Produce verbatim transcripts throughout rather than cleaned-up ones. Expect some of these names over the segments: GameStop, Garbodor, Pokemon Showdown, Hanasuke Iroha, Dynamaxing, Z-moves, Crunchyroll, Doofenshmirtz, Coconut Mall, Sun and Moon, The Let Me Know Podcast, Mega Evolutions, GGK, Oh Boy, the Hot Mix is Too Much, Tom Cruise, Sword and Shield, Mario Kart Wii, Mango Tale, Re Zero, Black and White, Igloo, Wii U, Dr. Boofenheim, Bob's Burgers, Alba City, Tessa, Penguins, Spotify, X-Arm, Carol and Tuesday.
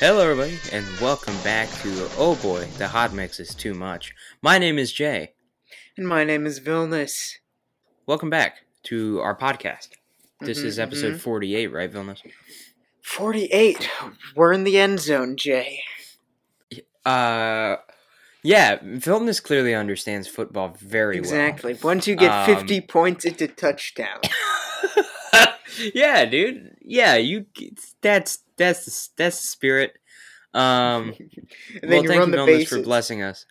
Hello everybody, and welcome back to Oh Boy, the Hot Mix is Too Much. My name is Jay. And my name is Vilnius. Welcome back to our podcast. This mm-hmm, is episode mm-hmm. forty-eight, right, Vilnius? forty-eight. We're in the end zone, Jay. Uh, yeah, Vilnius clearly understands football very exactly. well. Exactly. Once you get um, fifty points, it's a touchdown. Yeah, dude. Yeah, you. That's that's the, that's the spirit. Um, and then well, you thank you, Vilnius, for blessing us.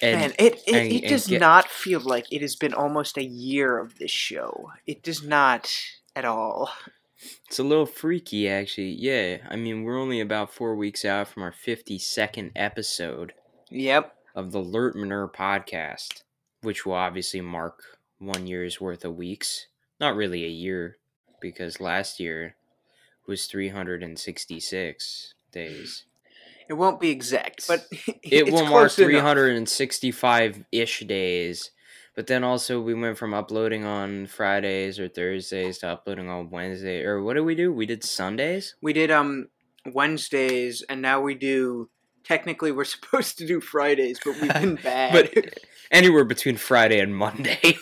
And, Man, it it, and, it and does get... not feel like it has been almost a year of this show. It does not at all. It's a little freaky, actually. Yeah, I mean, we're only about four weeks out from our fifty-second episode. Yep. Of the Let Me Know Podcast, which will obviously mark one year's worth of weeks. Not really a year, because last year was three hundred sixty-six days. It won't be exact, but it will mark three hundred sixty-five-ish days. But then also we went from uploading on Fridays or Thursdays to uploading on Wednesday. Or what did we do? We did Sundays? We did um Wednesdays, and now we do... Technically, we're supposed to do Fridays, but we've been bad. But anywhere between Friday and Monday.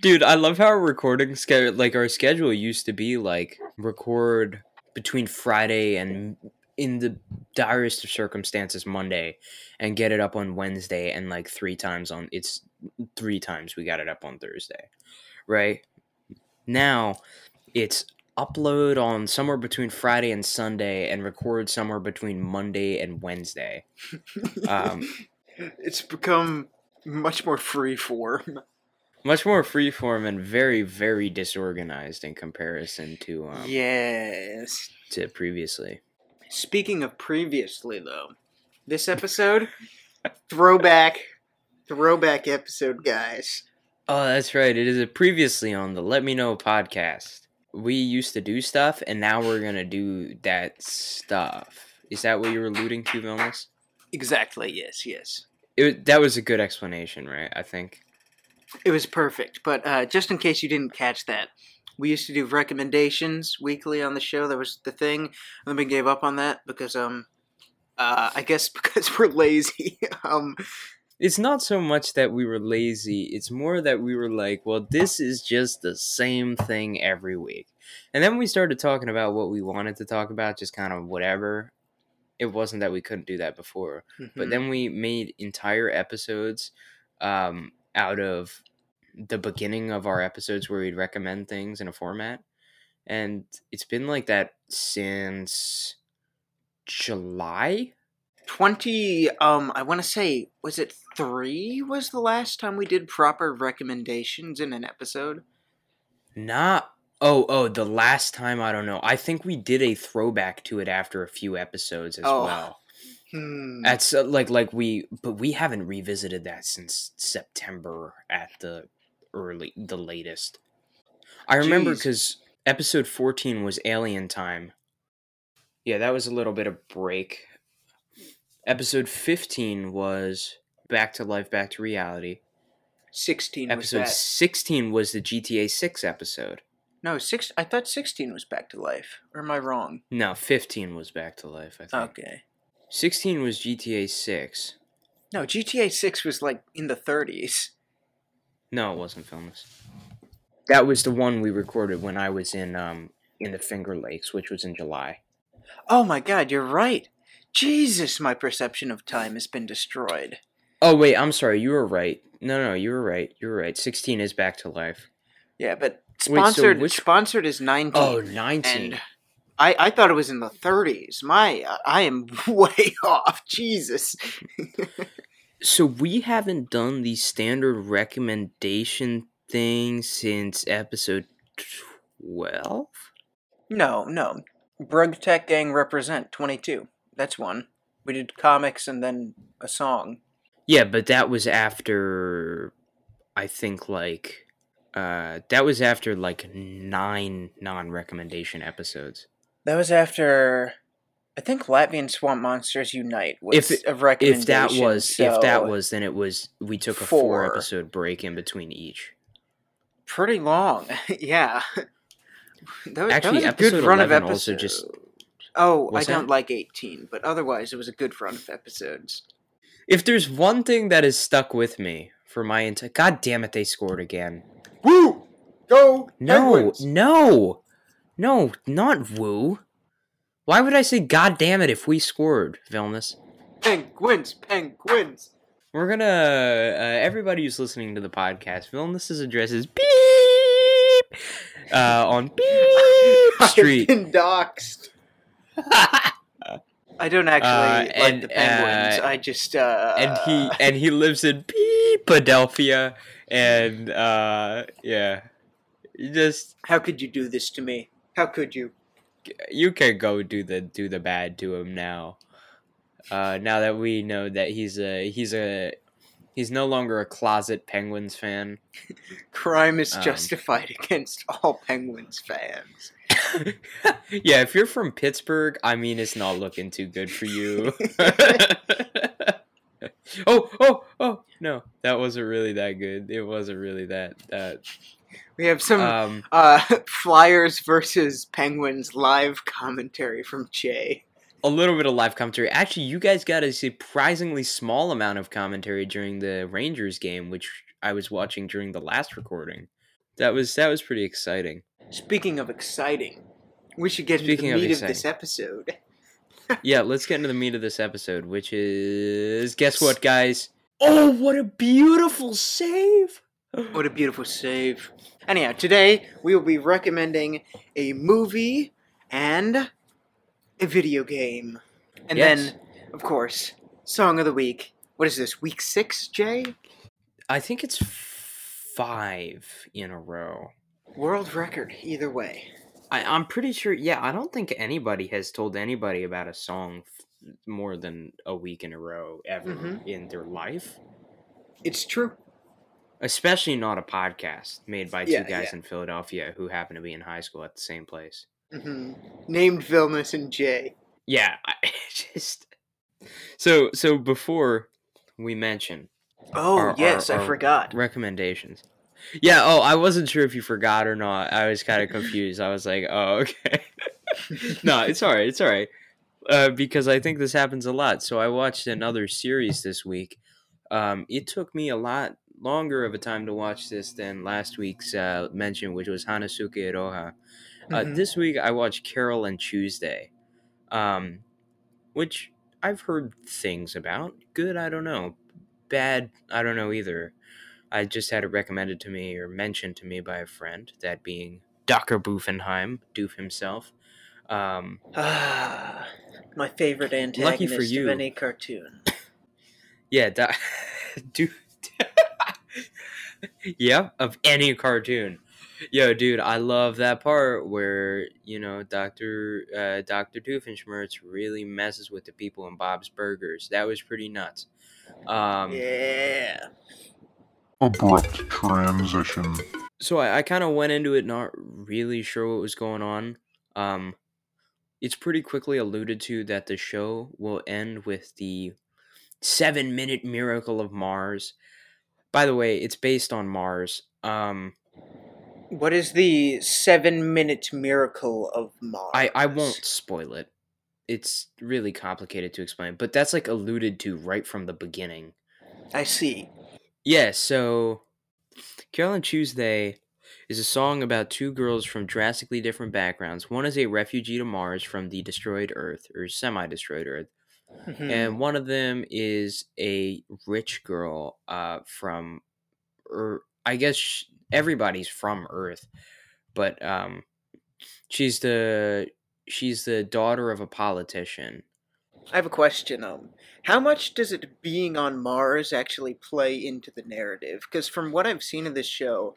Dude, I love how our recording schedule, like our schedule used to be like record between Friday and in the direst of circumstances Monday and get it up on Wednesday and like three times on, it's three times we got it up on Thursday, right? Now it's upload on somewhere between Friday and Sunday and record somewhere between Monday and Wednesday. Um, it's become much more freeform. Much more freeform and very, very disorganized in comparison to um, yes to previously. Speaking of previously, though, this episode throwback, throwback episode, guys. Oh, that's right. It is a previously on the Let Me Know Podcast. We used to do stuff, and now we're gonna do that stuff. Is that what you were alluding to, Vilnius? Exactly. Yes. Yes. It that was a good explanation, right? I think. It was perfect, but uh, just in case you didn't catch that, we used to do recommendations weekly on the show. That was the thing, and then we gave up on that because, um, uh, I guess because we're lazy. um, it's not so much that we were lazy; it's more that we were like, "Well, this is just the same thing every week," and then we started talking about what we wanted to talk about, just kind of whatever. It wasn't that we couldn't do that before, mm-hmm. but then we made entire episodes. Um, out of the beginning of our episodes where we'd recommend things in a format. And it's been like that since July? twenty, um, I want to say, was it three was the last time we did proper recommendations in an episode? Not, oh, oh, the last time, I don't know. I think we did a throwback to it after a few episodes as oh. well. Hmm. That's uh, like like we but we haven't revisited that since September at the early the latest. I Jeez. remember because episode fourteen was Alien Time. Yeah, that was a little bit of break. Episode fifteen was Back to Life, Back to Reality. Sixteen. Episode was that. sixteen was the G T A six episode. No, six. I thought sixteen was Back to Life. Or am I wrong? No, fifteen was Back to Life. I think. Okay. sixteen was G T A six. No, G T A six was like in the thirties. No, it wasn't, Filmus. That was the one we recorded when I was in um in the Finger Lakes, which was in July. Oh my God, you're right. Jesus, my perception of time has been destroyed. Oh wait, I'm sorry, you were right. No, no, you were right. You were right. sixteen is Back to Life. Yeah, but sponsored wait, so which... sponsored is nineteen. Oh, nineteen. And... I, I thought it was in the thirties. My, I am way off. Jesus. So we haven't done the standard recommendation thing since episode twelve? No, no. Brug Tech Gang Represent twenty-two. That's one. We did comics and then a song. Yeah, but that was after, I think, like... Uh, that was after, like, nine non-recommendation episodes. That was after, I think, Latvian Swamp Monsters Unite was if, a recommendation. If that was, so if that was, then it was. We took a four. four episode break in between each. Pretty long, yeah. That was, actually, that was a good run of episodes. Also, just Oh, What's I don't that? like eighteen, but otherwise it was a good run of episodes. If there's one thing that has stuck with me for my entire... God damn it, they scored again. Woo! Go! No, Penguins! no, no, not woo. Why would I say God damn it if we scored, Vilnius? Penguins! Penguins! We're gonna... Uh, everybody who's listening to the podcast, Vilnius' address is beep! Uh, on beep street. I've been doxed. I don't actually uh, and, like the Penguins. Uh, I just uh, and he and he lives in Peepadelphia, and uh, yeah, you just how could you do this to me? How could you? You can go do the do the bad to him now. Uh, now that we know that he's a he's a he's no longer a closet Penguins fan. Crime is um, justified against all Penguins fans. Yeah, if you're from Pittsburgh, I mean, it's not looking too good for you. oh, oh, oh, no, that wasn't really that good. It wasn't really that. that. We have some um, uh, Flyers versus Penguins live commentary from Jay. A little bit of live commentary. Actually, you guys got a surprisingly small amount of commentary during the Rangers game, which I was watching during the last recording. That was that was pretty exciting. Speaking of exciting, we should get Speaking into the meat of, of this episode. Yeah, let's get into the meat of this episode, which is... Guess what, guys? Oh, what a beautiful save! What a beautiful save. Anyhow, today we will be recommending a movie and a video game. And yes. Then, of course, Song of the Week. What is this, week six, Jay? I think it's five in a row. World record, either way. I, I'm pretty sure, yeah, I don't think anybody has told anybody about a song f- more than a week in a row ever mm-hmm. in their life. It's true. Especially not a podcast made by yeah, two guys yeah. in Philadelphia who happen to be in high school at the same place. Mm-hmm. Named Vilnius and Jay. Yeah, I, just... So, so before we mention... Oh, our, yes, our, I our forgot. ...recommendations... Yeah, oh, I wasn't sure if you forgot or not. I was kind of confused. I was like, oh, okay. No, it's all right. It's all right. Uh, because I think this happens a lot. So I watched another series this week. Um, it took me a lot longer of a time to watch this than last week's uh, mention, which was Hanasuke Iroha. Uh, mm-hmm. This week, I watched Carol and Tuesday, um, which I've heard things about. Good, I don't know. Bad, I don't know either. I just had it recommended to me or mentioned to me by a friend, that being Doctor Boofenheim, Doof himself. Um, ah, my favorite antagonist lucky for you. Of any cartoon. Yeah, do- Doof. Yeah, of any cartoon. Yo, dude, I love that part where, you know, Doctor Uh, Doctor Doofenshmirtz really messes with the people in Bob's Burgers. That was pretty nuts. Um, yeah. Abrupt transition. So I, I kind of went into it not really sure what was going on. Um, it's pretty quickly alluded to that the show will end with the seven-minute miracle of Mars. By the way, it's based on Mars. Um, what is the seven-minute miracle of Mars? I, I won't spoil it. It's really complicated to explain, but that's like alluded to right from the beginning. I see. Yeah, so Carol and Tuesday is a song about two girls from drastically different backgrounds. One is a refugee to Mars from the destroyed Earth, or semi-destroyed Earth. Mm-hmm. And one of them is a rich girl uh, from, or I guess sh- everybody's from Earth, but um, she's the she's the daughter of a politician. I have a question. Um, how much does it being on Mars actually play into the narrative? Because from what I've seen of this show,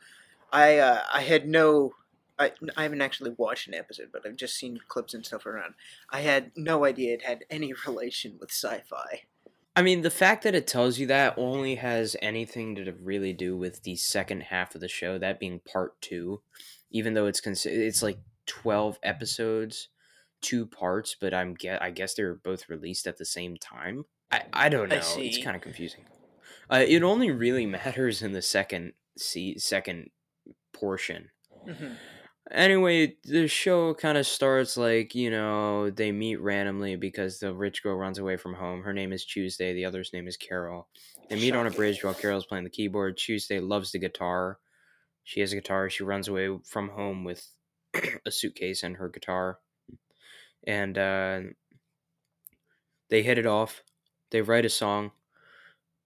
I uh, I had no... I, I haven't actually watched an episode, but I've just seen clips and stuff around. I had no idea it had any relation with sci-fi. I mean, the fact that it tells you that only has anything to really do with the second half of the show, that being part two, even though it's cons- it's like twelve episodes... two parts, but I'm get I guess they were both released at the same time. I, I don't know. I see. It's kind of confusing. Uh, it only really matters in the second se- second portion. Mm-hmm. Anyway, the show kind of starts like, you know, they meet randomly because the rich girl runs away from home. Her name is Tuesday. The other's name is Carol. They meet Shocking. on a bridge while Carol's playing the keyboard. Tuesday loves the guitar. She has a guitar. She runs away from home with a suitcase and her guitar. And uh, they hit it off. They write a song.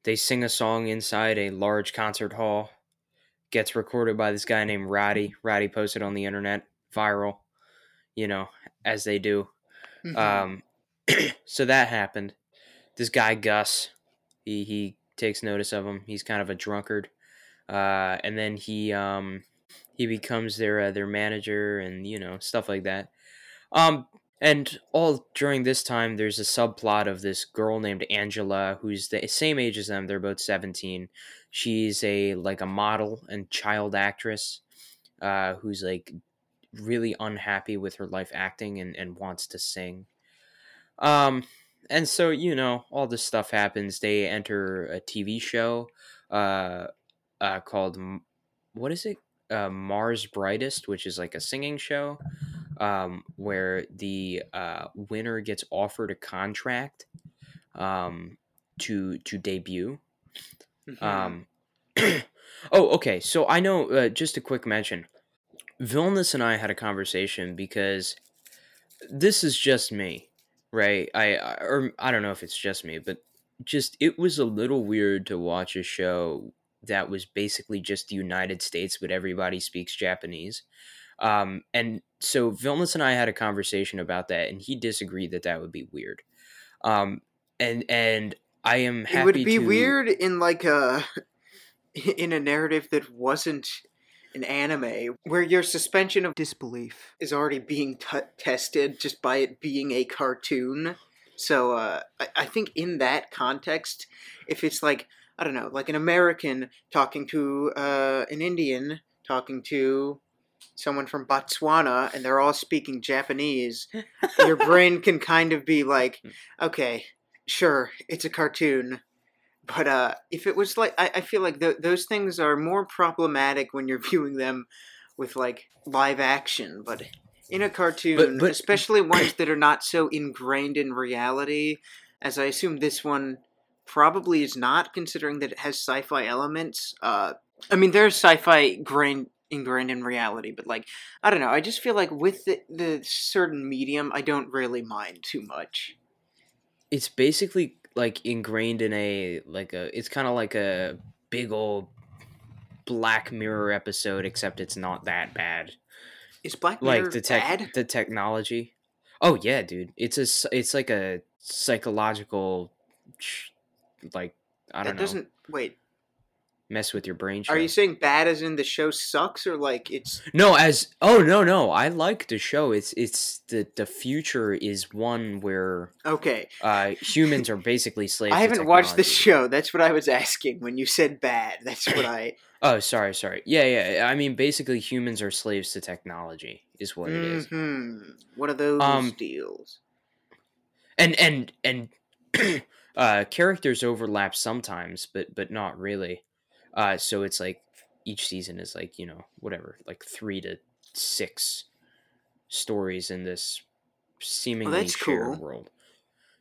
They sing a song inside a large concert hall. Gets recorded by this guy named Roddy. Roddy posted on the internet, viral, you know, as they do. Mm-hmm. Um, so that happened. This guy, Gus, he, he takes notice of him. He's kind of a drunkard. Uh, and then he um, he becomes their, uh, their manager and, you know, stuff like that. Um, and all during this time, there's a subplot of this girl named Angela, who's the same age as them. They're both seventeen. She's a like a model and child actress uh, who's like really unhappy with her life acting and, and wants to sing. Um, and so, you know, all this stuff happens. They enter a T V show uh, uh, called, what is it? Uh, Mars Brightest, which is like a singing show. Um, where the uh, winner gets offered a contract um, to to debut. Mm-hmm. Um, oh, okay. So I know, uh, just a quick mention. Vilnius and I had a conversation because this is just me, right? I, I or I don't know if it's just me, but just it was a little weird to watch a show that was basically just the United States, but everybody speaks Japanese. Um, and so Vilnius and I had a conversation about that, and he disagreed that that would be weird. Um, and and I am happy to... It would be to... weird in like a in a narrative that wasn't an anime, where your suspension of disbelief is already being t- tested just by it being a cartoon. So uh, I, I think in that context, if it's like, I don't know, like an American talking to uh, an Indian talking to... someone from Botswana, and they're all speaking Japanese, your brain can kind of be like, okay, sure, it's a cartoon. But uh, if it was like, I, I feel like th- those things are more problematic when you're viewing them with like live action, but in a cartoon, but, but, especially ones that are not so ingrained in reality, as I assume this one probably is not, considering that it has sci-fi elements. Uh, I mean, there's sci-fi grain... ingrained in reality, but like I don't know, I just feel like with the, the certain medium I don't really mind too much. It's basically like ingrained in a like a it's kind of like a big old Black Mirror episode, except it's not that bad. Is Black Mirror like the tech bad? The technology? Oh yeah, dude, it's a it's like a psychological like I don't that know. That doesn't wait mess with your brain show. Are you saying bad as in the show sucks, or like it's no as oh no no I like the show. It's it's the the future is one where okay uh humans are basically slaves. I haven't to watched the show. That's what I was asking when you said bad. That's what I oh sorry sorry yeah yeah I mean basically humans are slaves to technology is what mm-hmm. it is. What are those um, deals? And and and uh characters overlap sometimes, but but not really. Uh, so it's like each season is like, you know, whatever, like three to six stories in this seemingly oh, shared cool. world.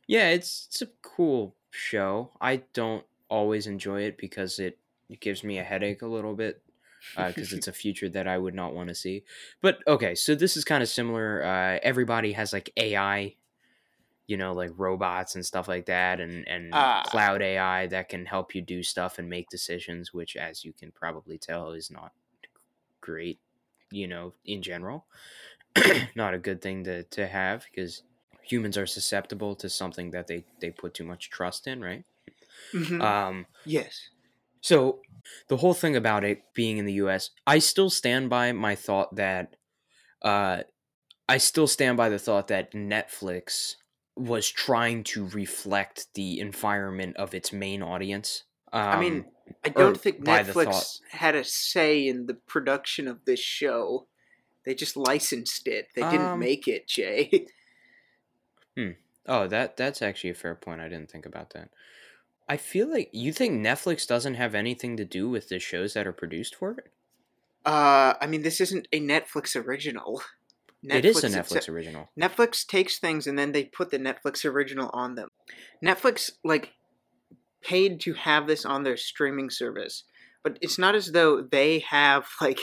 Yeah, it's it's a cool show. I don't always enjoy it because it, it gives me a headache a little bit because uh, it's a future that I would not want to see. But okay, so this is kind of similar. Uh, everybody has like A I, you know, like robots and stuff like that, and, and uh, cloud A I that can help you do stuff and make decisions, which, as you can probably tell, is not great, you know, in general. Not a good thing to, to have, because humans are susceptible to something that they, they put too much trust in, right? Mm-hmm. Um, yes. So the whole thing about it being in the U S, I still stand by my thought that... Uh, I still stand by the thought that Netflix... was trying to reflect the environment of its main audience. Um, I mean, I don't think Netflix had a say in the production of this show. They just licensed it. They didn't um, make it, Jay. Hmm. Oh, that that's actually a fair point. I didn't think about that. I feel like you think Netflix doesn't have anything to do with the shows that are produced for it? Uh, I mean, this isn't a Netflix original. Netflix it is a Netflix original. Netflix takes things and then they put the Netflix original on them. Netflix, like, paid to have this on their streaming service. But it's not as though they have, like,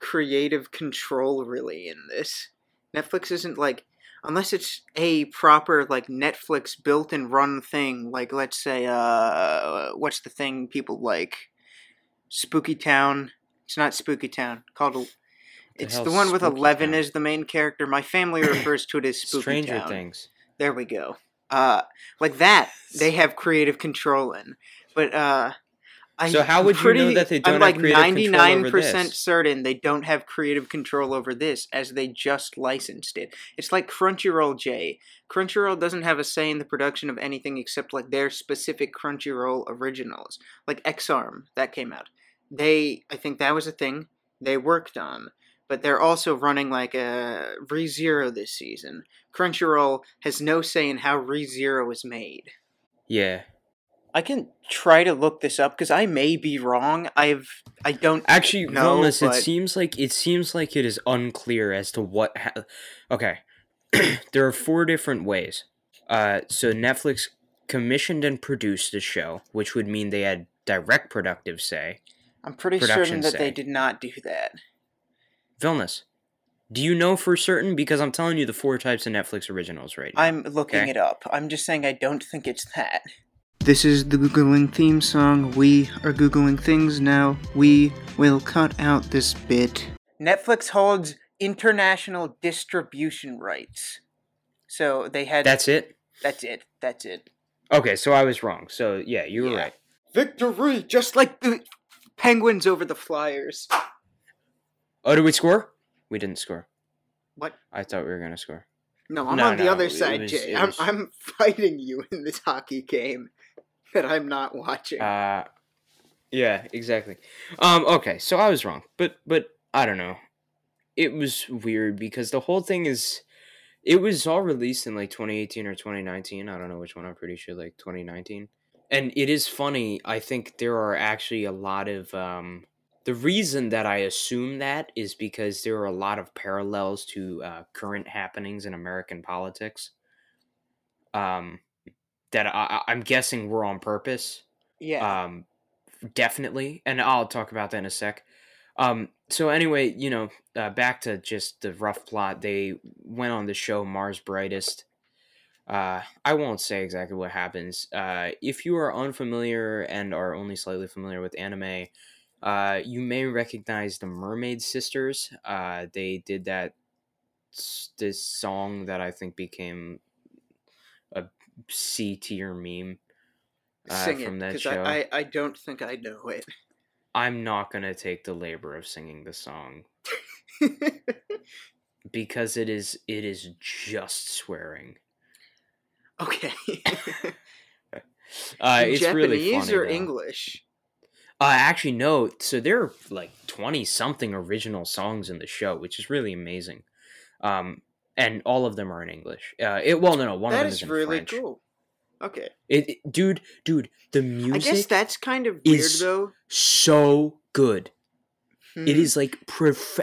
creative control, really, in this. Netflix isn't, like, unless it's a proper, like, Netflix built-and run thing. Like, let's say, uh, what's the thing people like? Spooky Town. It's not Spooky Town. Called a... It's the, the one with Eleven as the main character. My family refers to it as Spooky Stranger Town. Things. There we go. Uh, like that, they have creative control in. But uh, I so how would pretty, you know that they don't I'm have like creative control over this? I'm like ninety-nine percent certain they don't have creative control over this, as they just licensed it. It's like Crunchyroll, Jay. Crunchyroll doesn't have a say in the production of anything except like their specific Crunchyroll originals. Like X-Arm, that came out. They, I think that was a thing they worked on. But they're also running, like, a Re Zero this season. Crunchyroll has no say in how Re Zero is made. Yeah. I can try to look this up, because I may be wrong. I've... I don't Actually, know, Willis, but... it seems like it seems like it is unclear as to what... Ha- okay. There are four different ways. Uh, so Netflix commissioned and produced the show, which would mean they had direct productive say. I'm pretty certain that say. they did not do that. Vilnius, do you know for certain? Because I'm telling you the four types of Netflix originals right now. I'm looking okay? it up. I'm just saying I don't think it's that. This is the Googling theme song. We are Googling things now. We will cut out this bit. Netflix holds international distribution rights. So they had... That's it? That's it. That's it. Okay, so I was wrong. So, yeah, you were yeah. right. Victory! Just like the Penguins over the Flyers. Oh, did we score? We didn't score. What? I thought we were going to score. No, I'm no, on the no. other side, was, Jay. I'm, was... I'm fighting you in this hockey game that I'm not watching. Uh, yeah, exactly. Um, okay, so I was wrong. But, but I don't know. It was weird because the whole thing is... It was all released in like twenty eighteen or twenty nineteen. I don't know which one. I'm pretty sure like twenty nineteen. And it is funny. I think there are actually a lot of... Um, The reason that I assume that is because there are a lot of parallels to uh, current happenings in American politics um, that I, I'm guessing were on purpose. Yeah. Um, definitely. And I'll talk about that in a sec. Um, so anyway, you know, uh, back to just the rough plot. They went on the show Mars Brightest. Uh, I won't say exactly what happens. Uh, if you are unfamiliar and are only slightly familiar with anime... Uh, you may recognize the Mermaid Sisters. Uh, they did that this song that I think became a C-tier meme uh, Sing it, from that show. I, I, I don't think I know it. I'm not going to take the labor of singing the song because it is it is just swearing. Okay. uh, it's Japanese really funny, or though. English? Uh, actually, no. So there are like twenty-something original songs in the show, which is really amazing. Um, and all of them are in English. Uh, it well, no, no, one that of them is in really French. That is really cool. Okay. It, it, dude, dude, the music I guess that's kind of weird, is though. so good. Hmm. It is like, prof-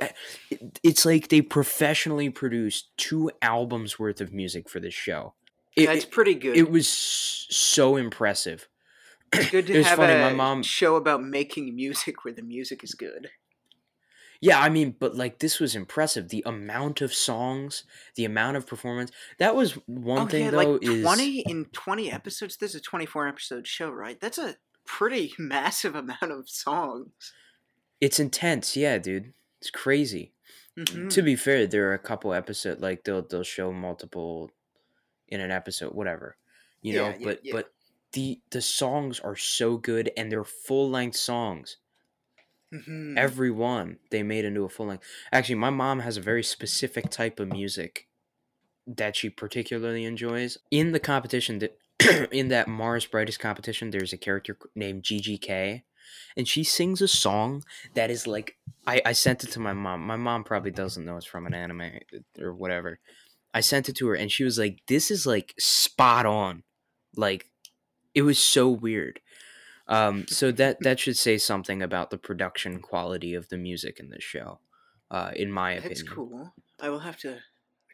it, it's like they professionally produced two albums worth of music for this show. It, that's pretty good. It, it was so impressive. It's good to it have funny. a My mom... show about making music where the music is good. Yeah, I mean, but like this was impressive. The amount of songs, the amount of performance. That was one oh, thing yeah, though like is twenty in twenty episodes. This is a twenty-four episode show, right? That's a pretty massive amount of songs. It's intense, yeah, dude. It's crazy. Mm-hmm. To be fair, there are a couple episodes like they'll they'll show multiple in an episode, whatever. You yeah, know, yeah, but yeah. but The the songs are so good, and they're full-length songs. Mm-hmm. Every one they made into a full-length. Actually, my mom has a very specific type of music that she particularly enjoys. In the competition, that in that Mars Brightest competition, there's a character named G G K, and she sings a song that is like... I, I sent it to my mom. My mom probably doesn't know it's from an anime or whatever. I sent it to her, and she was like, this is like spot on. Like... It was so weird. Um, so that that should say something about the production quality of the music in this show, uh, in my opinion. That's cool. I will have to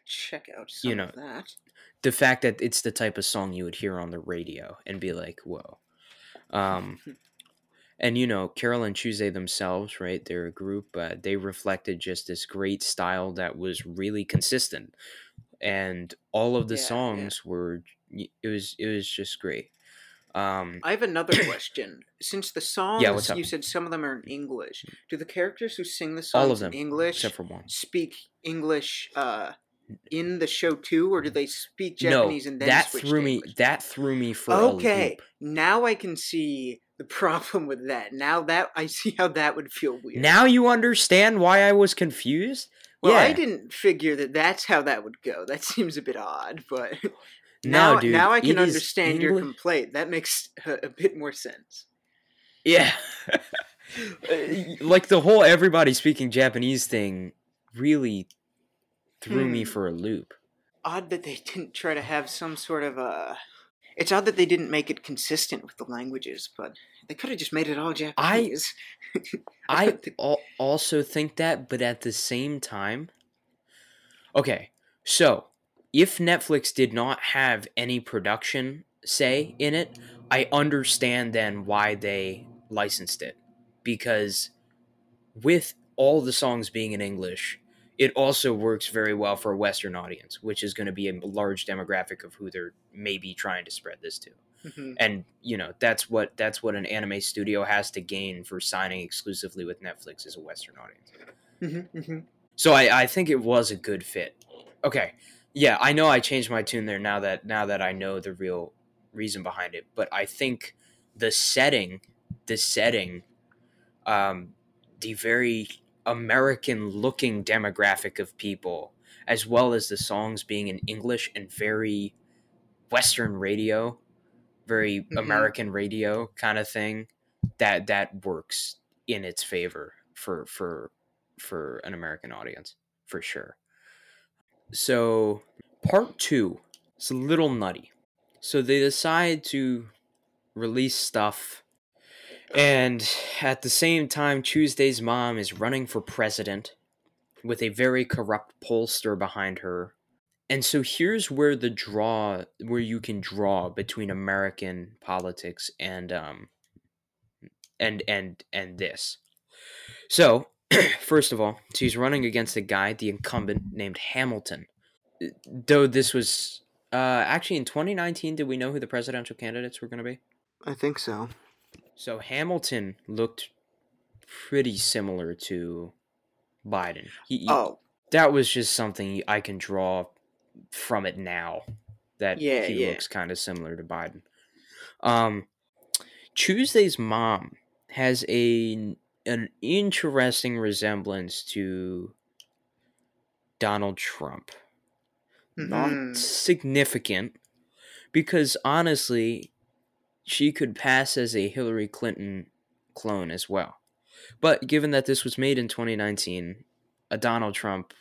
check out some you know, of that. The fact that it's the type of song you would hear on the radio and be like, whoa. Um, and, you know, Carol and Tuesday themselves, right, they're a group, uh, they reflected just this great style that was really consistent. And all of the yeah, songs yeah. were, it was it was just great. Um, I have another question. Since the songs, yeah, you said some of them are in English. Do the characters who sing the songs all of them, in English except for one. speak English uh, in the show too, or do they speak Japanese no, and then that switch threw to me, English? That threw me for okay. a loop. Okay, now I can see the problem with that. Now that I see how that would feel weird. Now you understand why I was confused? Well, yeah. I didn't figure that that's how that would go. That seems a bit odd, but... Now, no, dude, now I can understand your complaint. That makes a, a bit more sense. Yeah. Like the whole everybody speaking Japanese thing really threw hmm. me for a loop. Odd that they didn't try to have some sort of a... It's odd that they didn't make it consistent with the languages, but they could have just made it all Japanese. I, I, I think... al- also think that, but at the same time... Okay, so... If Netflix did not have any production, say, in it, I understand then why they licensed it. Because with all the songs being in English, it also works very well for a Western audience, which is going to be a large demographic of who they're maybe trying to spread this to. Mm-hmm. And, you know, that's what that's what an anime studio has to gain for signing exclusively with Netflix as a Western audience. Mm-hmm, mm-hmm. So I, I think it was a good fit. Okay. Yeah, I know I changed my tune there now that now that I know the real reason behind it. But I think the setting, the setting, um, the very American-looking demographic of people, as well as the songs being in English and very Western radio, very mm-hmm. American radio kind of thing, that that works in its favor for for for an American audience, for sure. So, part two, it's a little nutty. So they decide to release stuff, and at the same time, Tuesday's mom is running for president with a very corrupt pollster behind her. And so here's where the draw, where you can draw between American politics and um and and and this. So. First of all, she's running against a guy, the incumbent, named Hamilton. Though this was... Uh, actually, in twenty nineteen, did we know who the presidential candidates were going to be? I think so. So Hamilton looked pretty similar to Biden. He, he, oh. That was just something I can draw from it now. That yeah, he yeah. looks kind of similar to Biden. Um, Tuesday's mom has a... an interesting resemblance to Donald Trump. Mm-hmm. Not significant, because honestly, she could pass as a Hillary Clinton clone as well. But given that this was made in twenty nineteen, a Donald Trump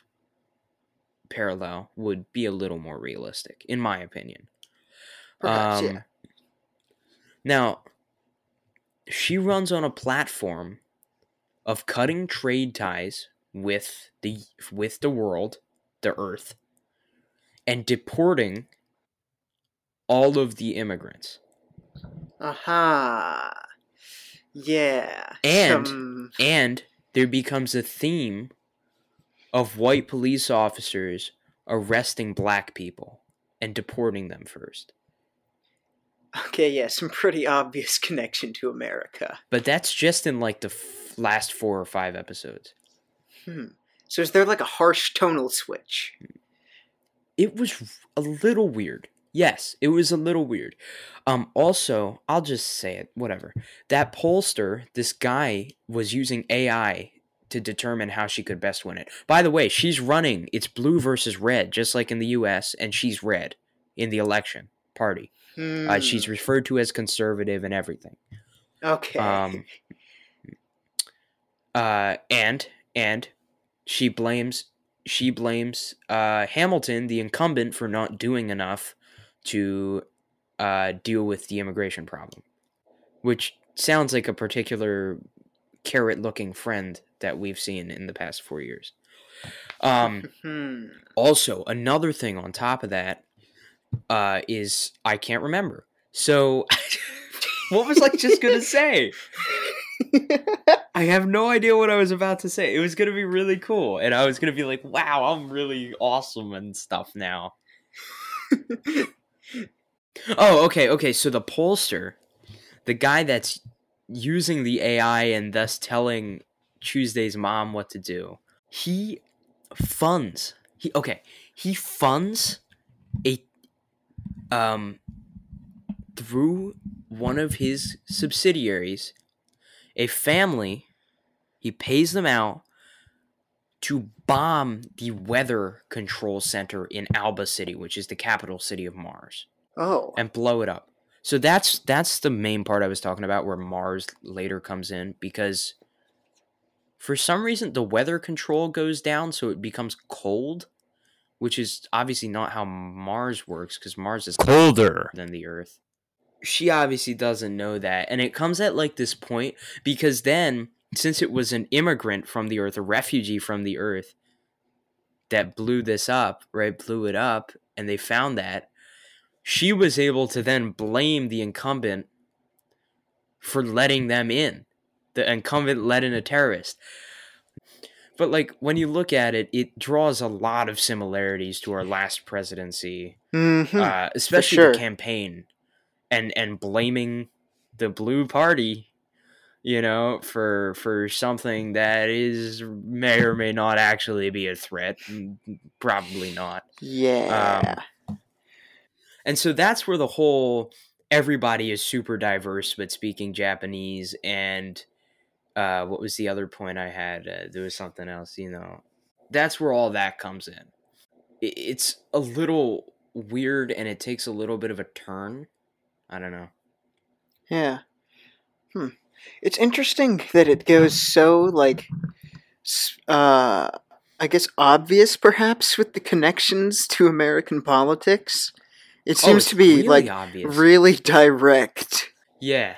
parallel would be a little more realistic, in my opinion. Perhaps, um, yeah. Now, she runs on a platform of cutting trade ties with the with the world, the earth, and deporting all of the immigrants. Aha. Uh-huh. Yeah. And Some... and there becomes a theme of white police officers arresting black people and deporting them first. Okay, yeah, some pretty obvious connection to America. But that's just in, like, the f- last four or five episodes. Hmm. So is there, like, a harsh tonal switch? It was a little weird. Yes, it was a little weird. Um, also, I'll just say it, whatever. That pollster, this guy, was using A I to determine how she could best win it. By the way, she's running. It's blue versus red, just like in the U S, and she's red in the election party. Mm. Uh, she's referred to as conservative and everything. Okay. Um, uh, and and she blames she blames uh, Hamilton, the incumbent, for not doing enough to uh, deal with the immigration problem, which sounds like a particular carrot-looking friend that we've seen in the past four years. Um, also, another thing on top of that uh, is I can't remember. So what was I just going to say? I have no idea what I was about to say. It was going to be really cool. And I was going to be like, wow, I'm really awesome and stuff now. Oh, okay, okay. So the pollster, the guy that's using the A I and thus telling Tuesday's mom what to do, he funds, he okay, he funds a, um, through one of his subsidiaries, a family, he pays them out to bomb the weather control center in Alba City, which is the capital city of Mars. Oh. And blow it up. So that's that's the main part I was talking about where Mars later comes in, because for some reason the weather control goes down so it becomes cold, which is obviously not how Mars works because Mars is colder than the Earth. She obviously doesn't know that. And it comes at like this point because then since it was an immigrant from the Earth, a refugee from the Earth that blew this up, right, blew it up, and they found that, she was able to then blame the incumbent for letting them in. The incumbent let in a terrorist. But like when you look at it, it draws a lot of similarities to our last presidency, mm-hmm. uh, especially sure. the campaign and and blaming the blue party, you know, for for something that is may or may not actually be a threat. Probably not. Yeah. Um, And so that's where the whole everybody is super diverse, but speaking Japanese. And uh, what was the other point I had? Uh, there was something else, you know. That's where all that comes in. It's a little weird, and it takes a little bit of a turn. I don't know. Yeah. Hmm. It's interesting that it goes so, like, uh, I guess obvious, perhaps, with the connections to American politics. It seems oh, to be, really like, obvious. Really direct. Yeah.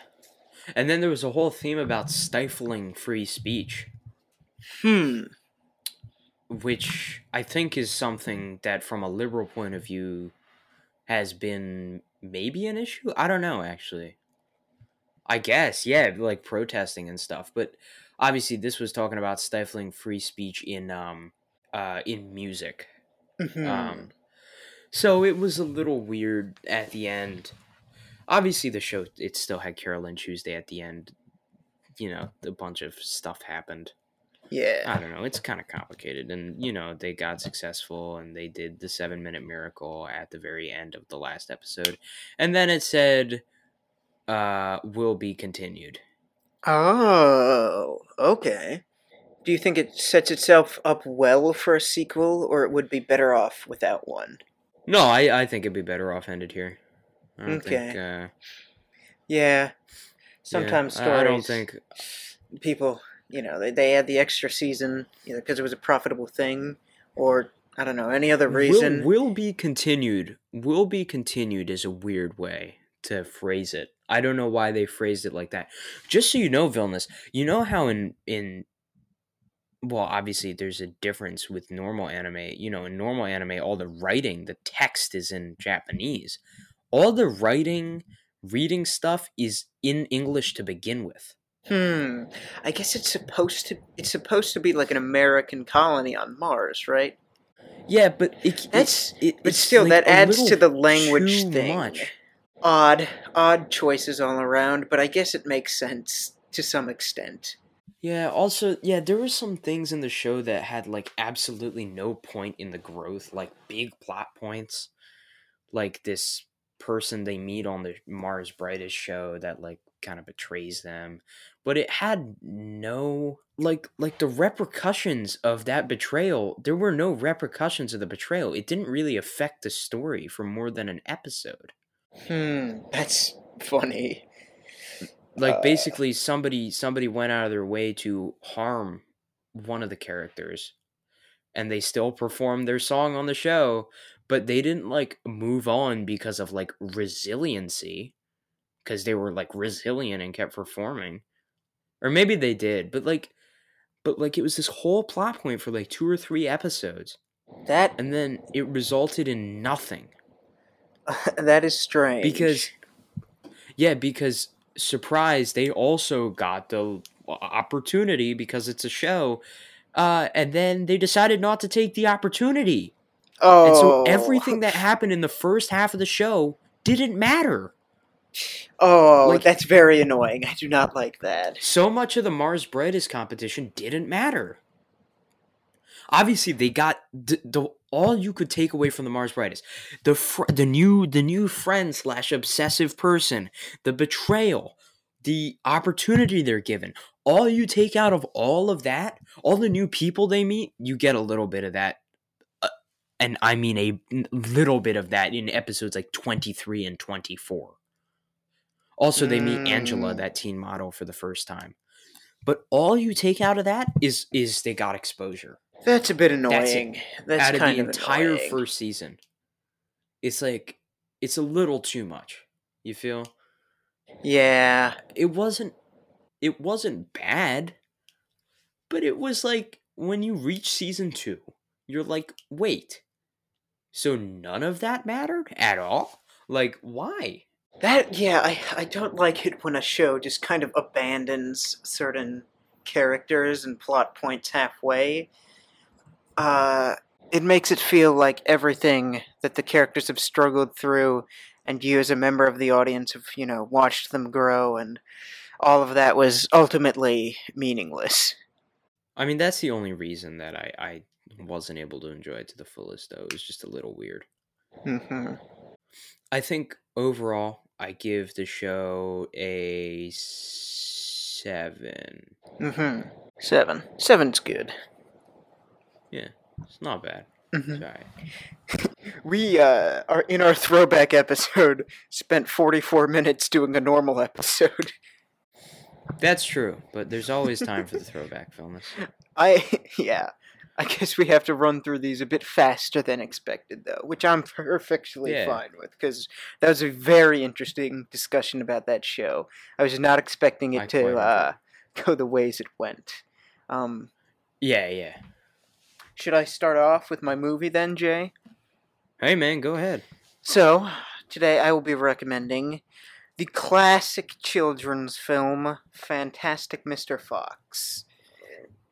And then there was a whole theme about stifling free speech. Hmm. Which I think is something that, from a liberal point of view, has been maybe an issue? I don't know, actually. I guess, yeah, like protesting and stuff. But obviously this was talking about stifling free speech in um, uh, in music. Mm-hmm. Um. So it was a little weird at the end. Obviously, the show, it still had Carol and Tuesday at the end. You know, a bunch of stuff happened. Yeah. I don't know. It's kind of complicated. And, you know, they got successful and they did the seven-minute miracle at the very end of the last episode. And then it said, uh, will be continued. Oh, okay. Do you think it sets itself up well for a sequel, or it would be better off without one? No, I, I think it'd be better off ended here. I don't okay. Think, uh, yeah. Sometimes yeah, stories. I don't think people, you know, they they add the extra season either because it was a profitable thing, or I don't know, any other reason. Will, will be continued. Will be continued is a weird way to phrase it. I don't know why they phrased it like that. Just so you know, Vilnius, you know how in in. Well, obviously, there's a difference with normal anime. You know, in normal anime, all the writing, the text is in Japanese. All the writing, reading stuff is in English to begin with. Hmm. I guess it's supposed to. It's supposed to be like an American colony on Mars, right? Yeah, but it, that's. It, but it's still, like that adds to the language too thing. Much. Odd, odd choices all around. But I guess it makes sense to some extent. Yeah, also, yeah, there were some things in the show that had, like, absolutely no point in the growth, like, big plot points, like this person they meet on the Mars Brightest show that, like, kind of betrays them, but it had no, like, like the repercussions of that betrayal, there were no repercussions of the betrayal. It didn't really affect the story for more than an episode. Hmm, that's funny. Like, basically, somebody somebody went out of their way to harm one of the characters, and they still performed their song on the show, but they didn't, like, move on because of, like, resiliency, because they were like resilient and kept performing. Or maybe they did, but like, but like it was this whole plot point for like two or three episodes. That and then it resulted in nothing. That is strange. Because, yeah, because surprise, they also got the opportunity because it's a show, uh, and then they decided not to take the opportunity. Oh, and so everything that happened in the first half of the show didn't matter. Oh, like, that's very annoying. I do not like that. So much of the Mars Brightest competition didn't matter. Obviously, they got the, the all you could take away from the Mars Brightest, the fr- the new the new friend slash obsessive person, the betrayal, the opportunity they're given. All you take out of all of that, all the new people they meet, you get a little bit of that, uh, and I mean a little bit of that in episodes like twenty-three and twenty-four. Also, they meet mm. Angela, that teen model, for the first time. But all you take out of that is is they got exposure. That's a bit annoying. That's, That's out of kind the of entire annoying. First season. It's like, it's a little too much. You feel? Yeah. It wasn't, it wasn't bad, but it was like, when you reach season two, you're like, wait, so none of that mattered at all? Like, why? That, yeah, I, I don't like it when a show just kind of abandons certain characters and plot points halfway. Uh, it makes it feel like everything that the characters have struggled through and you as a member of the audience have, you know, watched them grow and all of that was ultimately meaningless. I mean, that's the only reason that I, I wasn't able to enjoy it to the fullest, though. It was just a little weird. Mm-hmm. I think overall, I give the show a seven. Mm-hmm. Seven. Seven's good. Yeah, it's not bad. Mm-hmm. Sorry. We uh, are in our throwback episode. Spent forty-four minutes doing a normal episode. That's true, but there's always time for the throwback, Philness. I yeah. I guess we have to run through these a bit faster than expected, though, which I'm perfectly yeah. fine with, because that was a very interesting discussion about that show. I was not expecting it I to uh, go the ways it went. Um, yeah, yeah. Should I start off with my movie then, Jay? Hey, man, go ahead. So, today I will be recommending the classic children's film, Fantastic Mister Fox.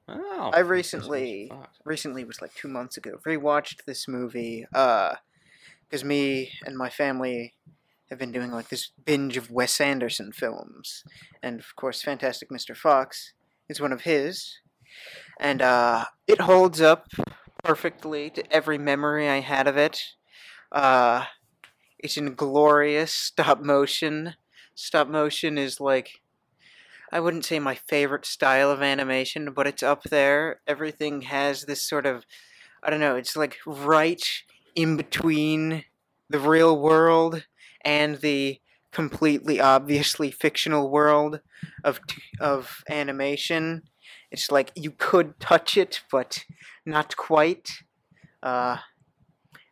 Oh. I recently, recently was like two months ago, rewatched this movie, uh, because me and my family have been doing like this binge of Wes Anderson films. And, of course, Fantastic Mister Fox is one of his. And uh, it holds up perfectly to every memory I had of it. Uh, it's in glorious stop motion. Stop motion is like, I wouldn't say my favorite style of animation, but it's up there. Everything has this sort of, I don't know, it's like right in between the real world and the completely obviously fictional world of of animation. It's like you could touch it, but not quite. Uh,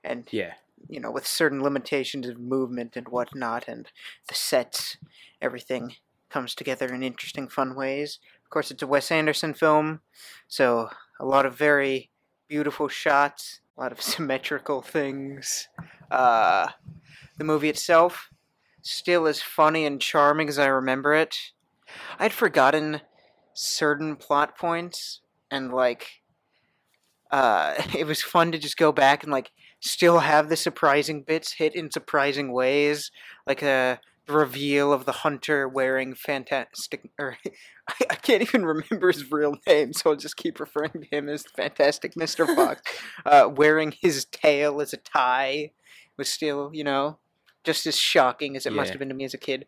and, yeah. you know, with certain limitations of movement and whatnot, and the sets, everything comes together in interesting, fun ways. Of course, it's a Wes Anderson film, so a lot of very beautiful shots, a lot of symmetrical things. Uh, the movie itself, still as funny and charming as I remember it. I'd forgotten certain plot points, and like uh it was fun to just go back and like still have the surprising bits hit in surprising ways, like a reveal of the hunter wearing Fantastic, or I, I can't even remember his real name, so I'll just keep referring to him as Fantastic Mister Fox, uh wearing his tail as a tie, was still, you know, just as shocking as it yeah. must have been to me as a kid.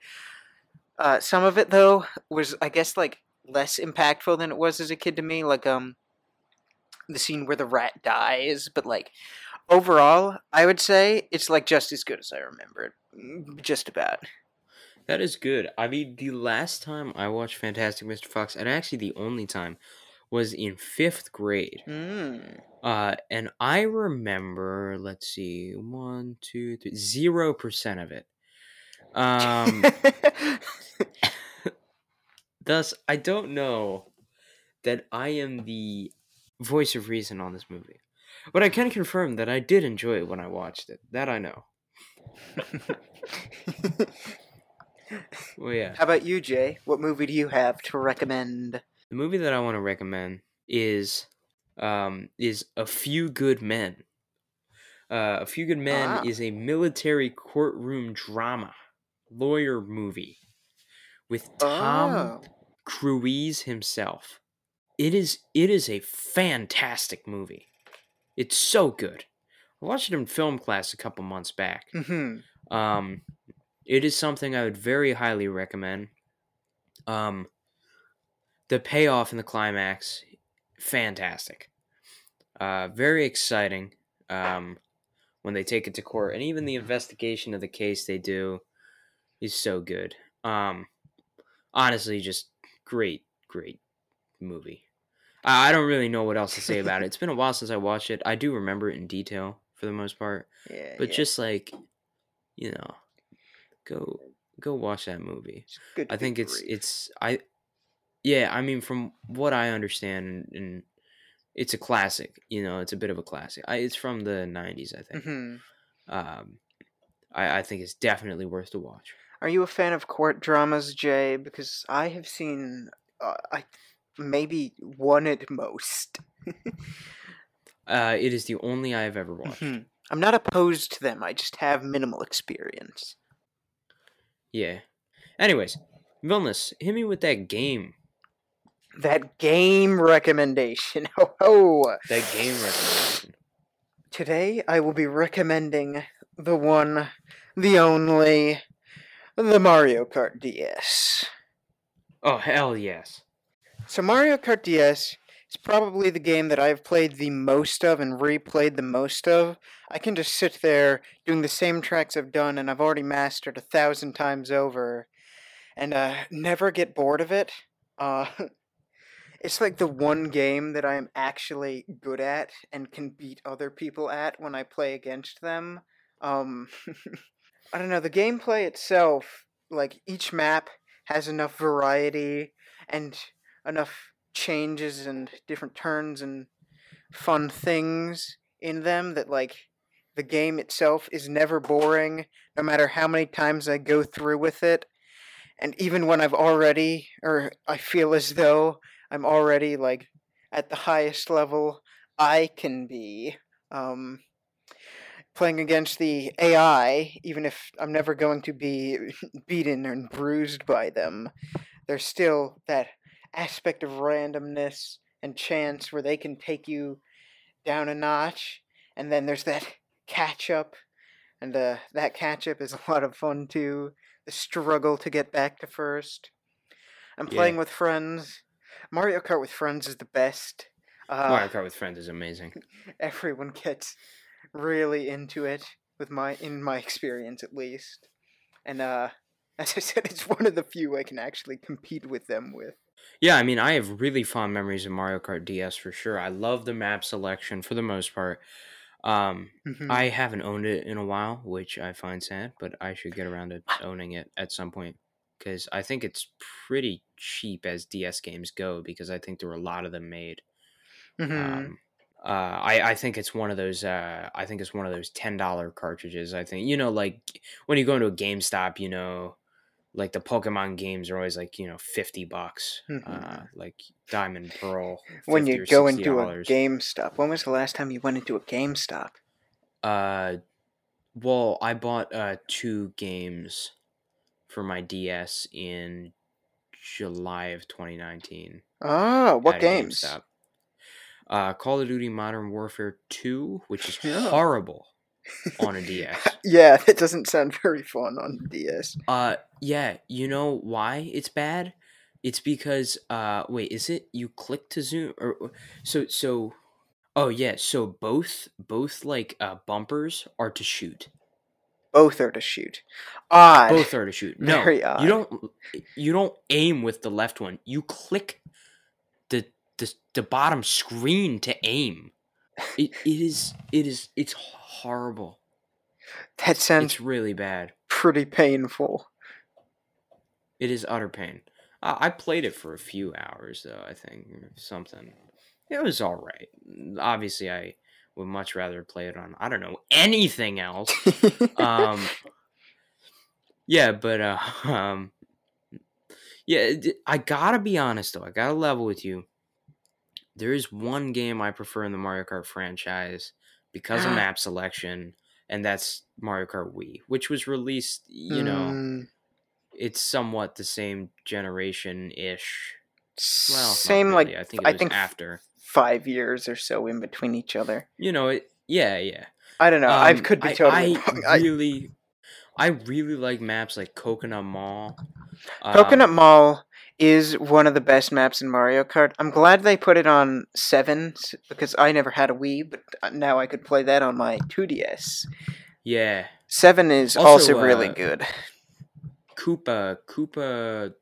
Uh some of it, though, was, I guess, like less impactful than it was as a kid to me, like um the scene where the rat dies, but like overall I would say it's like just as good as I remember it. Just about. That is good. I mean, the last time I watched Fantastic Mister Fox, and actually the only time, was in fifth grade. Mm. Uh and I remember, let's see, one, two, three, zero percent of it. Um, thus, I don't know that I am the voice of reason on this movie. But I can confirm that I did enjoy it when I watched it. That I know. Well, yeah. How about you, Jay? What movie do you have to recommend? The movie that I want to recommend is um, is A Few Good Men. Uh, A Few Good Men ah. is a military courtroom drama lawyer movie with Tom oh. Cruise himself. It is it is a fantastic movie. It's so good. I watched it in film class a couple months back. Mm-hmm. Um, it is something I would very highly recommend. Um, the payoff and the climax, fantastic. Uh, very exciting um, when they take it to court. And even the investigation of the case they do is so good. Um, honestly, just great, great movie. I don't really know what else to say about it. It's been a while since I watched it. I do remember it in detail for the most part. Yeah, but yeah. just like, you know, go go watch that movie. It's good I think it's, it's, I, yeah, I mean, from what I understand, and it's a classic, you know, it's a bit of a classic. I, it's from the nineties, I think. Mm-hmm. Um, I, I think it's definitely worth the watch. Are you a fan of court dramas, Jay? Because I have seen, uh, I maybe one at most. uh, it is the only I have ever watched. Mm-hmm. I'm not opposed to them. I just have minimal experience. Yeah. Anyways, Vilnius, hit me with that game. That game recommendation. Oh, oh. That game recommendation. Today, I will be recommending the one, the only, the Mario Kart D S. Oh, hell yes. So Mario Kart D S is probably the game that I've played the most of and replayed the most of. I can just sit there doing the same tracks I've done and I've already mastered a thousand times over and uh, never get bored of it. Uh, it's like the one game that I am actually good at and can beat other people at when I play against them. Um, I don't know, the gameplay itself, like each map has enough variety and enough changes and different turns and fun things in them that, like, the game itself is never boring, no matter how many times I go through with it. And even when I've already, or I feel as though I'm already, like, at the highest level I can be, um, playing against the A I, even if I'm never going to be beaten and bruised by them, there's still that aspect of randomness and chance where they can take you down a notch, and then there's that catch up, and uh, that catch up is a lot of fun too. The struggle to get back to first. I'm yeah. playing with friends. Mario Kart with friends is the best. Uh, Mario Kart with friends is amazing. Everyone gets really into it, with my in my experience at least. And uh, as I said, it's one of the few I can actually compete with them with. Yeah, I mean, I have really fond memories of Mario Kart D S for sure. I love the map selection for the most part. Um, mm-hmm. I haven't owned it in a while, which I find sad, but I should get around to owning it at some point because I think it's pretty cheap as D S games go because I think there were a lot of them made. Mm-hmm. Um, uh, I, I think it's one of those. Uh, I think it's one of those ten dollars cartridges. I think, you know, like when you go into a GameStop, you know. Like, the Pokemon games are always, like, you know, fifty bucks. Mm-hmm. Uh, like, Diamond, Pearl, when you go into a GameStop. When was the last time you went into a GameStop? Uh, well, I bought uh, two games for my D S in July of twenty nineteen. Oh, what games? Uh, Call of Duty Modern Warfare two, which is yeah. horrible. On a D S. Yeah, it doesn't sound very fun on the D S. Uh, yeah, you know why it's bad? It's because, uh, wait, is it you click to zoom or so? So, oh yeah, so both both like uh, bumpers are to shoot. Both are to shoot. Odd. Both are to shoot. No, very odd. You don't you don't aim with the left one. You click the the the bottom screen to aim. It, it is it is it's horrible. That sounds it's really bad. Pretty painful. It is utter pain. Uh, I played it for a few hours, though, I think, or something. It was all right. Obviously, I would much rather play it on, I don't know, anything else. um, yeah, but, uh, um, yeah, I gotta be honest, though. I gotta level with you. There is one game I prefer in the Mario Kart franchise because of map selection, and that's Mario Kart Wii, which was released, you know, mm. it's somewhat the same generation-ish. Well, same, really. like, I think, it I was think after. five years or so in between each other. You know, it, yeah, yeah. I don't know. Um, I could be totally I, I really, I really like maps like Coconut Mall. Coconut um, Mall is one of the best maps in Mario Kart. I'm glad they put it on seven, because I never had a Wii, but now I could play that on my two D S. Yeah. seven is also, also uh, really good. Koopa, Koopa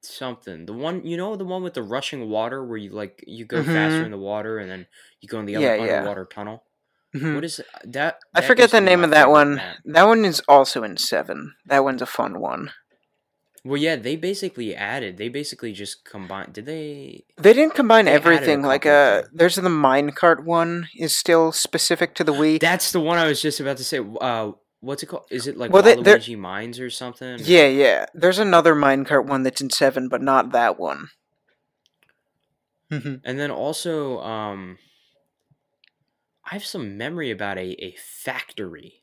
something. The one, you know, the one with the rushing water where you, like, you go mm-hmm. faster in the water and then you go in the yeah, other underwater yeah. tunnel. Mm-hmm. What is that? that I forget the name of that one. Map. That one is also in seven. That one's a fun one. Well, yeah, they basically added. They basically just combined. Did they? They didn't combine they everything. A like, uh, there's the minecart one is still specific to the Wii. That's the one I was just about to say. Uh, what's it called? Is it like well, Waluigi Mines or something? Yeah, yeah. There's another minecart one that's in seven, but not that one. Mm-hmm. And then also, um, I have some memory about a, a factory.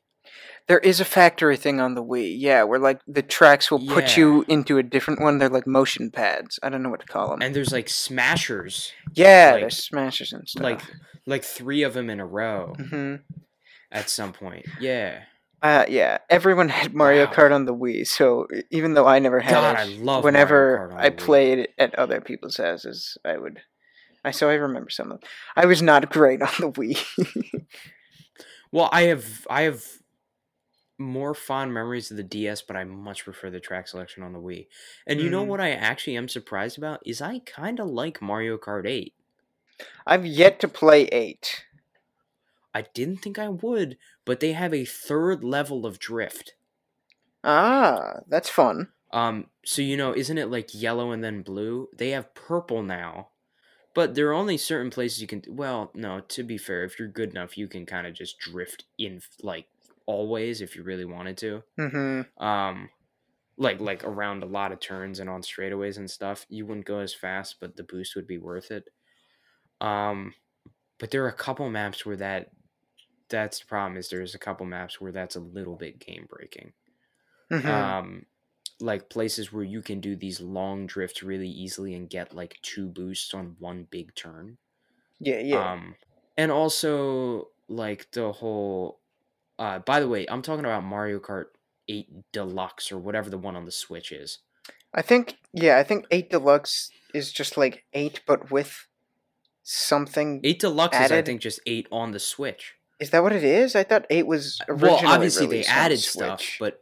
There is a factory thing on the Wii, yeah, where, like, the tracks will put yeah. you into a different one. They're, like, motion pads. I don't know what to call them. And there's, like, smashers. Yeah, like, there's smashers and stuff. Like, like three of them in a row mm-hmm. at some point. Yeah. Uh, yeah, everyone had Mario wow. Kart on the Wii, so even though I never had God, it, I love whenever I played it at other people's houses, I would... I So I remember some of them. I was not great on the Wii. Well, I have... I have... more fond memories of the D S, but I much prefer the track selection on the Wii. And you mm. know what I actually am surprised about is I kind of like Mario Kart eight. I've yet to play eight. I didn't think I would, but they have a third level of drift. Ah, that's fun. Um, so, you know, isn't it like yellow and then blue? They have purple now, but there are only certain places you can... Well, no, to be fair, if you're good enough, you can kind of just drift in, like, always if you really wanted to mm-hmm. um like like around a lot of turns and on straightaways and stuff. You wouldn't go as fast, but the boost would be worth it. Um but there are a couple maps where that that's the problem is there's a couple maps where that's a little bit game breaking. Mm-hmm. Um like places where you can do these long drifts really easily and get like two boosts on one big turn. Yeah, yeah. Um and also like the whole Uh, by the way, I'm talking about Mario Kart eight Deluxe or whatever the one on the Switch is. I think, yeah, I think eight Deluxe is just like eight, but with something eight Deluxe added. Is, I think, just eight on the Switch. Is that what it is? I thought eight was originally released on the Switch. Well, obviously they added stuff, but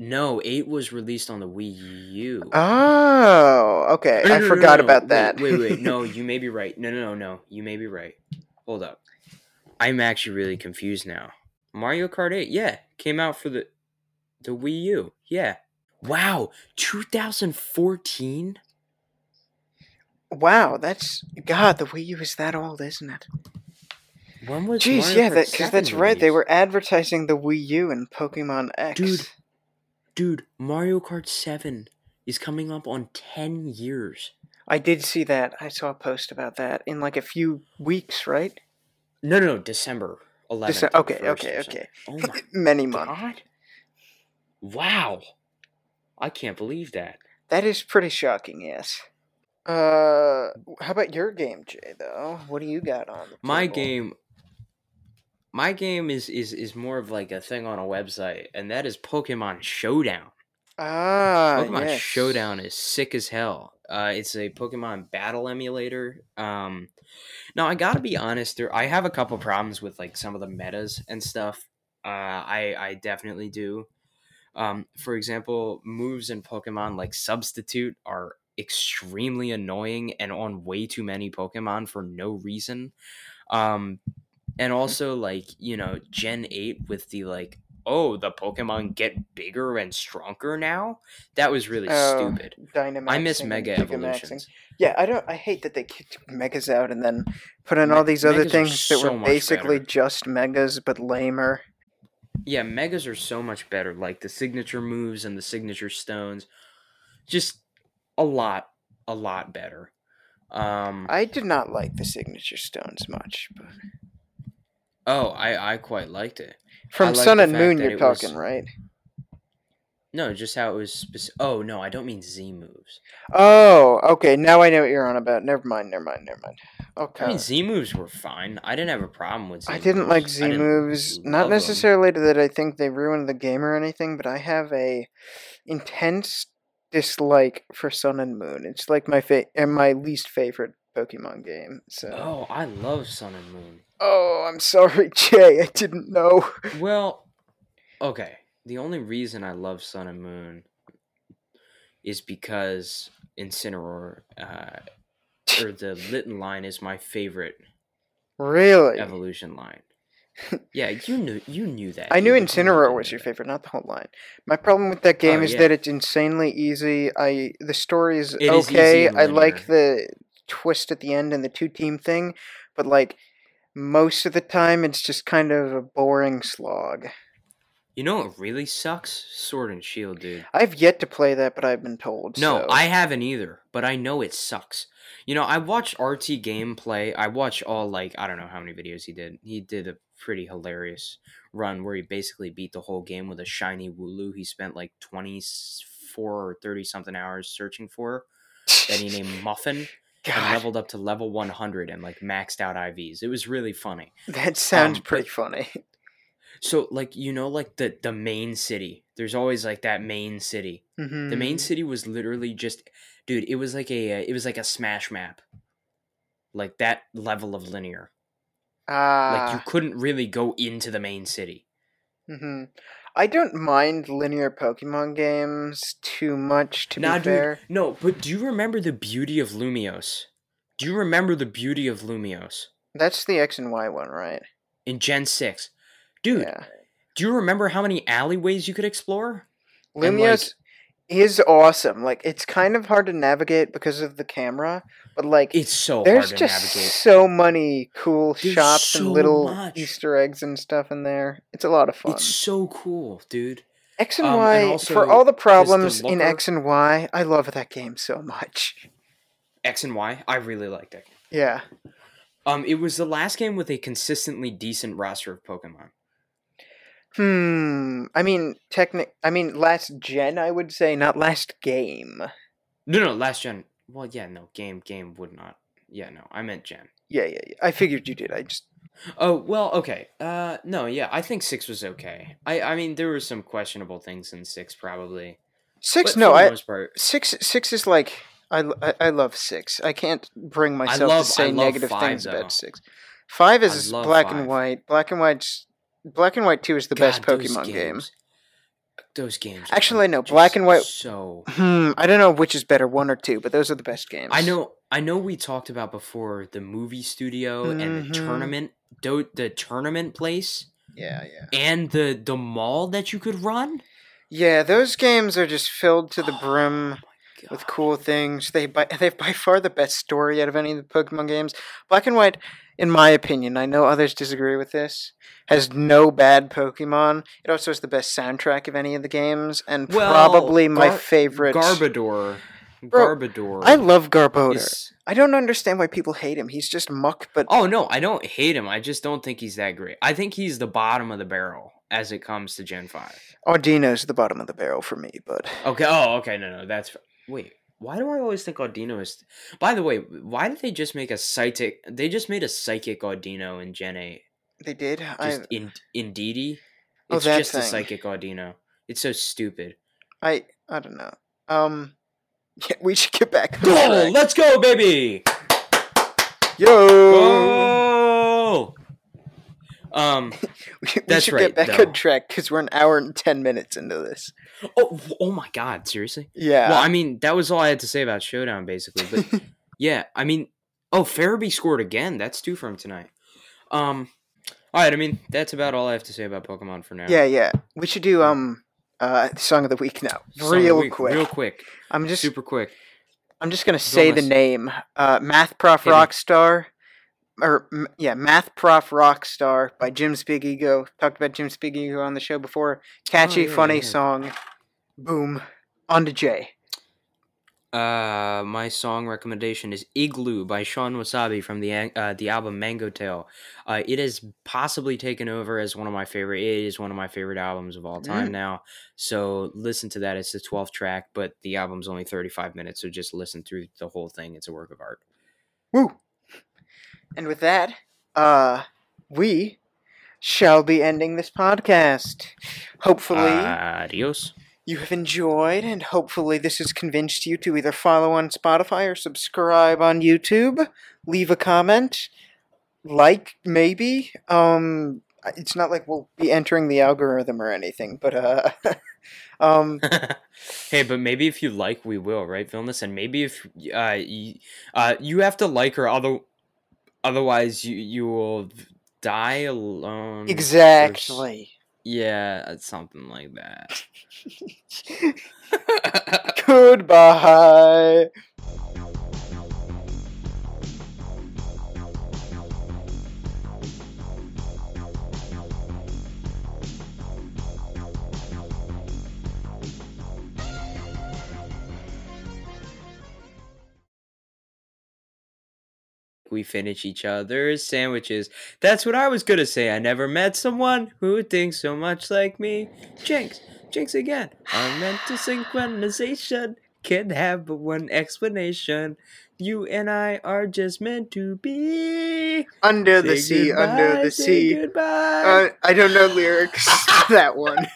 no, eight was released on the Wii U. Oh, okay. No, no, I no, forgot no, no. about that. Wait, wait, wait. No, you may be right. No, no, no, no. You may be right. Hold up. I'm actually really confused now. Mario Kart eight, yeah, came out for the the Wii U, yeah. Wow, two thousand fourteen? Wow, that's... God, the Wii U is that old, isn't it? When was Jeez, Mario yeah, because that, that's right, they were advertising the Wii U and Pokemon X. Dude, dude, Mario Kart seven is coming up on ten years. I did see that. I saw a post about that in like a few weeks, right? No, no, no, December. eleventh, okay, okay, okay. Oh my Many months. Wow. I can't believe that. That is pretty shocking, yes. Uh, how about your game, Jay, though? What do you got on the My table? game... My game is, is, is more of like a thing on a website, and that is Pokemon Showdown. Ah, Pokemon yes. Showdown is sick as hell. Uh, it's a Pokemon battle emulator. Um, now, I gotta be honest, there I have a couple problems with like some of the metas and stuff. Uh, I, I definitely do. Um, for example, moves in Pokemon like Substitute are extremely annoying and on way too many Pokemon for no reason. Um, And also, like, you know, Gen eight with the, like, oh, the Pokemon get bigger and stronger now? That was really oh, stupid. Dynamaxing, I miss Mega Evolutions. Yeah, I don't. I hate that they kicked Megas out and then put in Me- all these other Megas things that so were basically better. Just Megas but lamer. Yeah, Megas are so much better. Like, the signature moves and the signature stones. Just a lot, a lot better. Um, I did not like the signature stones much, but... Oh, I, I quite liked it. From Sun and Moon, you're talking, right? No, just how it was... Speci- oh, no, I don't mean Z-moves. Oh, okay, now I know what you're on about. Never mind, never mind, never mind. Okay. I mean, Z-moves were fine. I didn't have a problem with Z-moves. I didn't like Z-moves. Not necessarily that I think they ruined the game or anything, but I have a intense dislike for Sun and Moon. It's like my fa- and my least favorite Pokemon game. So. Oh, I love Sun and Moon. Oh, I'm sorry, Jay. I didn't know. Well, okay. The only reason I love Sun and Moon is because Incineroar, uh, or the Litten line, is my favorite. Really? Evolution line. Yeah, you knew you knew that. I knew Incineroar was your favorite, not the whole line. My problem with that game oh, is yeah. that it's insanely easy. I the story is it okay. Is I like the twist at the end and the two team thing, but like. Most of the time, it's just kind of a boring slog. You know what really sucks? Sword and Shield, dude. I've yet to play that, but I've been told. No, so. I haven't either, but I know it sucks. You know, I watched R T Gameplay. I watched all, like, I don't know how many videos he did. He did a pretty hilarious run where he basically beat the whole game with a shiny Wooloo. He spent, like, twenty-four or thirty-something hours searching for that he named Muffin. God. And leveled up to level one hundred and, like, maxed out I Vs. It was really funny. That sounds um, pretty but, funny. So, like, you know, like, the, the main city. There's always, like, that main city. Mm-hmm. The main city was literally just... Dude, it was like a it was like a Smash map. Like, that level of linear. Ah. Like, you couldn't really go into the main city. Mm-hmm. I don't mind linear Pokemon games too much, to nah, be fair. Dude, no, but do you remember the beauty of Lumiose? Do you remember the beauty of Lumiose? That's the X and Y one, right? In Gen six. Dude, yeah. Do you remember how many alleyways you could explore? Lumiose like, is awesome. Like, it's kind of hard to navigate because of the camera, but, like... It's so hard to navigate. There's just so many cool there's shops so and little much. Easter eggs and stuff in there. It's a lot of fun. It's so cool, dude. X and um, Y, and also, for all the problems the in X and Y, I love that game so much. X and Y? I really liked it. Yeah. Um, it was the last game with a consistently decent roster of Pokemon. Hmm. I mean, technic. I mean, last gen, I would say, not last game. No, no, last gen. Well, yeah, no, game, game would not. Yeah, no, I meant gen. Yeah, yeah, yeah. I figured you did. I just. Oh, well, okay. Uh, no, yeah, I think six was okay. I, I mean, there were some questionable things in six, probably. Six, but no, I. Part, six, six is like I, I, I love six. I can't bring myself love, to say negative five, things though. About six. Five is black five. and white. Black and white's Black and White two is the God, best Pokemon games, game. Those games. Actually, no. Black and White. So. Hmm. I don't know which is better, one or two, but those are the best games. I know. I know. We talked about before the movie studio mm-hmm. and the tournament, do, the tournament place. Yeah, yeah. And the the mall that you could run. Yeah, those games are just filled to the oh, brim with cool things. They by they've by far the best story out of any of the Pokemon games. Black and White. In my opinion, I know others disagree with this, has no bad Pokemon. It also has the best soundtrack of any of the games, and well, probably my Gar- favorite... Garbodor. Bro, Garbodor. I love Garbodor. Is... I don't understand why people hate him. He's just muck, but... Oh, no, I don't hate him. I just don't think he's that great. I think he's the bottom of the barrel as it comes to Gen five. Audino's the bottom of the barrel for me, but... Okay, oh, okay, no, no, that's... Wait. Why do I always think Audino is... By the way, why did they just make a psychic... They just made a psychic Audino in Gen eight. They did? Just I... in Indeedee? Oh, it's that just thing. A psychic Audino. It's so stupid. I I don't know. Um, yeah, we should get back. Goal! Track. Let's go, baby! Yo! Goal! Um, we that's should right, get back though. On track because we're an hour and ten minutes into this. Oh, oh my God! Seriously? Yeah. Well, I mean, that was all I had to say about Showdown, basically. But yeah, I mean, oh, Farabee scored again. That's two from tonight. Um, All right, I mean, that's about all I have to say about Pokemon for now. Yeah, yeah. We should do um uh Song of the Week now. Song real week, quick. Real quick. I'm just super quick. I'm just going to say the name. Uh Math Prof Hit Rockstar me. or yeah, Math Prof Rockstar by Jim Spiegel. Talked about Jim Spiegel on the show before. Catchy, oh, yeah, funny yeah. song. Boom. On to Jay. Uh, my song recommendation is "Igloo" by Sean Wasabi from the uh, the album Mango Tale. Uh, it has possibly taken over as one of my favorite. It is one of my favorite albums of all time mm. now. So listen to that. It's the twelfth track, but the album's only thirty-five minutes. So just listen through the whole thing. It's a work of art. Woo! And with that, uh, we shall be ending this podcast. Hopefully, adios. You have enjoyed, and hopefully this has convinced you to either follow on Spotify or subscribe on YouTube. Leave a comment. Like, maybe. Um, it's not like we'll be entering the algorithm or anything, but, uh... um, hey, but maybe if you like, we will, right, Vilnius? And maybe if, uh, you, uh, you have to like her, other, otherwise you, you will die alone. Exactly. Yeah, it's something like that. Goodbye. We finish each other's sandwiches. That's what I was gonna say. I never met someone who thinks so much like me. Jinx, jinx again. I meant to synchronization. Can't have but one explanation. You and I are just meant to be. Under the sea, under the sea. Goodbye. Uh, I don't know lyrics. That one.